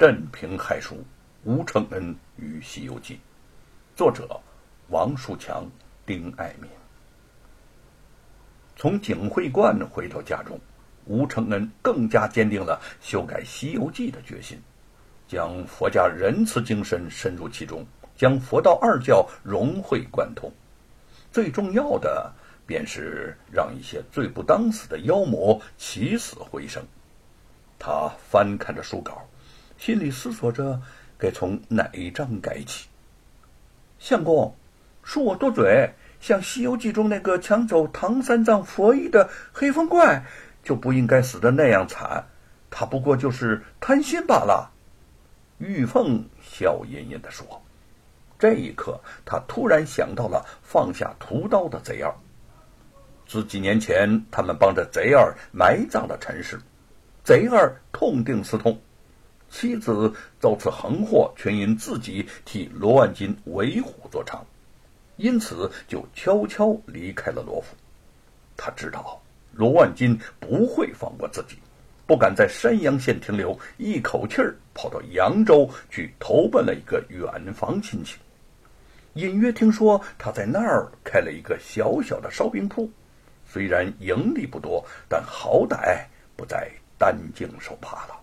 镇平害书，吴承恩与《西游记》，作者王树强、丁爱民。从景惠观回到家中，吴承恩更加坚定了修改《西游记》的决心，将佛家仁慈精神深入其中，将佛道二教融会贯通。最重要的便是让一些罪不当死的妖魔起死回生。他翻看着书稿，心里思索着该从哪一章改起。相公，恕我多嘴，像《西游记》中那个抢走唐三藏佛衣的黑风怪就不应该死得那样惨，他不过就是贪心罢了。玉凤笑吟吟地说。这一刻他突然想到了放下屠刀的贼二。自几年前他们帮着贼二埋葬了陈氏，贼二痛定思痛，妻子遭此横祸，全因自己替罗万金为虎作伥，因此就悄悄离开了罗府。他知道罗万金不会放过自己，不敢在山阳县停留，一口气儿跑到扬州去投奔了一个远房亲戚。隐约听说他在那儿开了一个小小的烧饼铺，虽然盈利不多，但好歹不再担惊受怕了。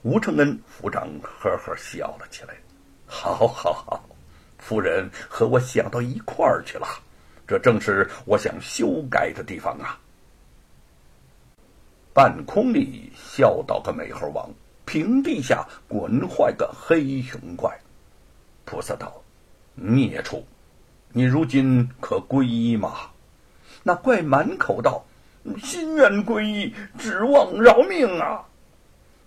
吴承恩抚掌呵呵笑了起来，好，夫人和我想到一块儿去了，这正是我想修改的地方啊。半空里笑倒个美猴王，平地下滚坏个黑熊怪。菩萨道，孽畜，你如今可皈依吗？那怪满口道，心愿皈依，指望饶命啊。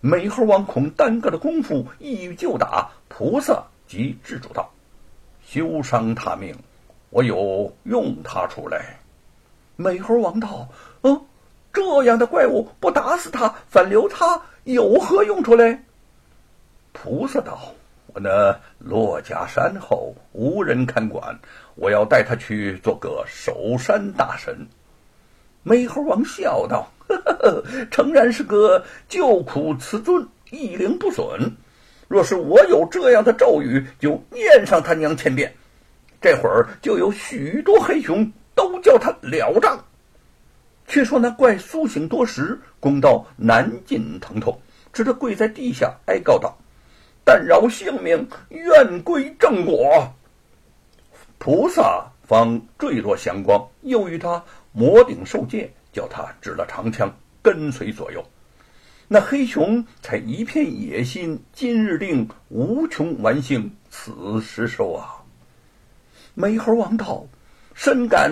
美猴王恐耽搁的功夫，一语就打。菩萨即制主道，休伤他命，我有用他出来。美猴王道，这样的怪物不打死他，反留他，有何用处嘞？菩萨道，我那落甲山后无人看管，我要带他去做个守山大神。美猴王笑道，呵，诚然是个救苦慈尊，一灵不损。若是我有这样的咒语，就念上他娘1000遍，这会儿就有许多黑熊都叫他了账。却说那怪苏醒多时，公道难尽疼痛，只得跪在地下哀告道，但饶性命，愿归正果。菩萨方坠落祥光，又与他摩顶受戒，叫他执了长枪跟随左右。那黑熊才一片野心，今日定，无穷玩性，此时收啊。美猴王道，深感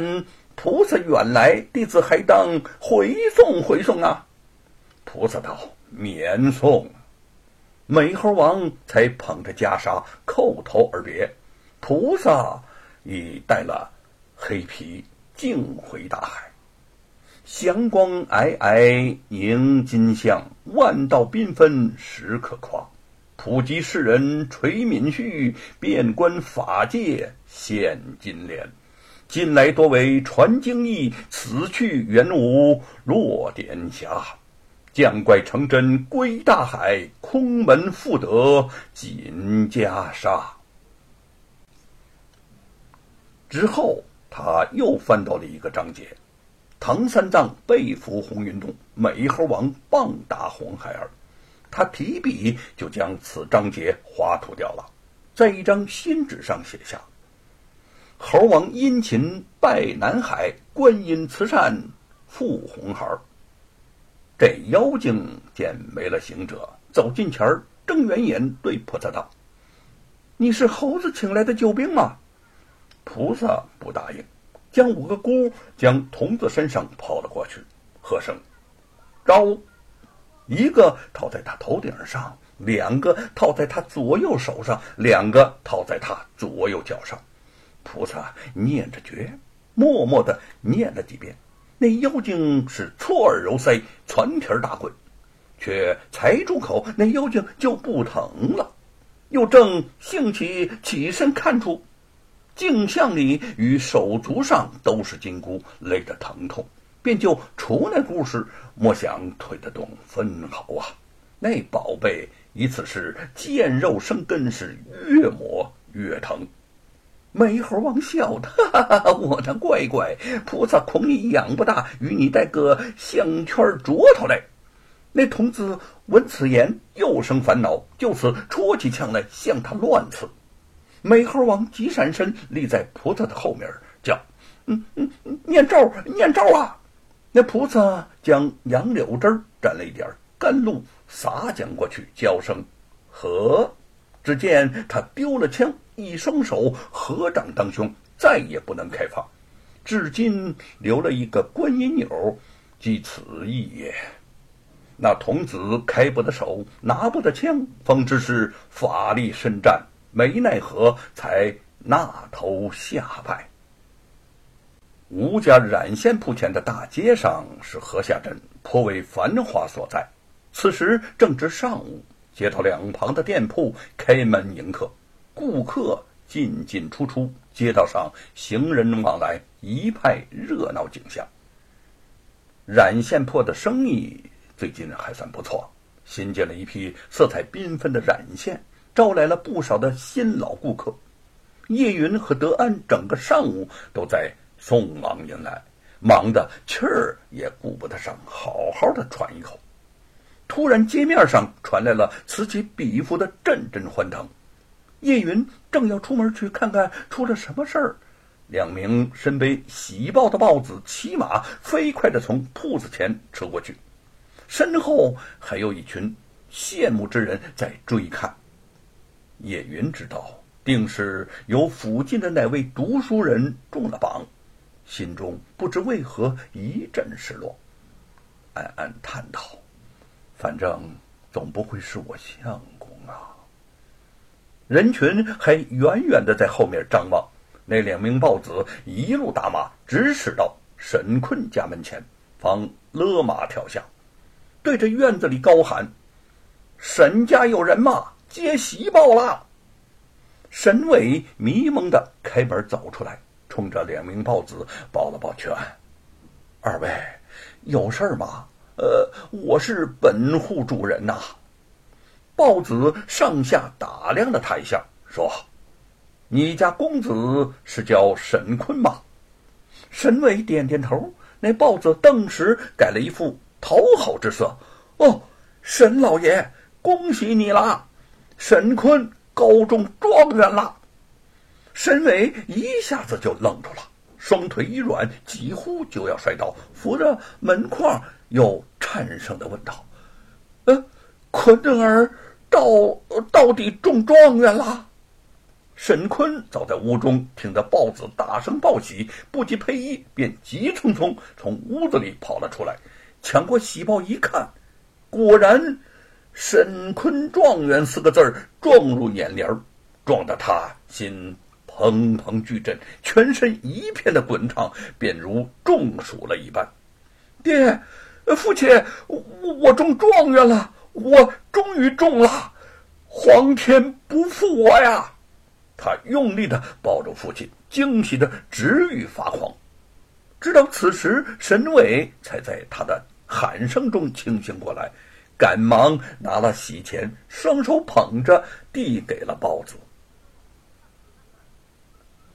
菩萨远来，弟子还当回送回送啊。菩萨道，免送。美猴王才捧着袈裟叩头而别，菩萨已带了黑皮径回大海。祥光皑皑凝金像，万道缤纷实可夸。普及世人垂敏绪，遍观法界现金莲。近来多为传经义，此去原无落点瑕。将怪成真归大海，空门复得锦袈裟。之后他又翻到了一个章节，唐三藏被俘红云洞，美猴王棒打红孩儿。他提笔就将此章节划涂掉了，在一张新纸上写下，猴王殷勤拜南海，观音慈善复红孩儿。这妖精见没了行者，走近前儿，睁圆眼对菩萨道，你是猴子请来的救兵吗？菩萨不答应，将5个箍将童子身上抛了过去，喝声招，一个套在他头顶上，2个套在他左右手上，2个套在他左右脚上。菩萨念着诀，默默地念了几遍，那妖精是搓耳揉腮，攒蹄打滚，却才出口，那妖精就不疼了。又正兴起，起身看出镜像里与手足上都是金箍，勒得疼痛，便就除那箍时，莫想退得动分毫啊。那宝贝一次是见肉生根，是越磨越疼。梅猴王笑的，哈哈，我的乖乖，菩萨恐你养不大，与你带个项圈镯头来。那童子闻此言，又生烦恼，就此戳起枪来向他乱刺。美猴王急闪身，立在菩萨的后面，叫念咒念咒啊！那菩萨将杨柳枝蘸了一点甘露洒将过去，叫声合。只见他丢了枪，一双手合掌当胸，再也不能开放，至今留了一个观音钮，即此意也。那童子开不得手，拿不得枪，方知是法力深战，没奈何，才纳头下拜。吴家染线铺前的大街上是河下镇，颇为繁华所在。此时正值上午，街头两旁的店铺开门迎客，顾客进进出出，街道上行人往来，一派热闹景象。染线铺的生意最近还算不错，新建了一批色彩缤纷的染线，招来了不少的新老顾客。叶云和德安整个上午都在送往迎来，忙得气儿也顾不得上好好的喘一口。突然街面上传来了此起彼伏的阵阵欢腾，叶云正要出门去看看出了什么事儿，两名身背喜报的豹子骑马飞快地从铺子前驰过去，身后还有一群羡慕之人在追看。叶云知道定是由附近的那位读书人中了榜，心中不知为何一阵失落，暗暗叹道，反正总不会是我相公啊。人群还远远的在后面张望，那两名豹子一路打马直驶到沈困家门前，方勒马跳下，对着院子里高喊，沈家有人嘛，接喜报了。沈伟迷蒙的开门走出来，冲着两名豹子抱了抱拳，二位有事吗？我是本户主人呐。豹子上下打量了他一下，说，你家公子是叫沈坤吗？沈伟点点头，那豹子顿时改了一副讨好之色，哦，沈老爷，恭喜你啦！沈坤高中状元啦！沈伟一下子就愣住了，双腿一软，几乎就要摔倒，扶着门框，又颤声地问道：“坤儿到底中状元啦？”沈坤早在屋中听得豹子大声报喜，不及配衣，便急匆匆从屋子里跑了出来。抢过喜报一看，果然沈坤状元四个字儿撞入眼帘，撞得他心砰砰巨震，全身一片的滚烫，便如中暑了一般。爹，父亲，我中状元了，我终于中了，皇天不负我呀！他用力地抱住父亲，惊喜得直欲发狂。直到此时，沈伟才在他的喊声中清醒过来，赶忙拿了喜钱，双手捧着递给了豹子。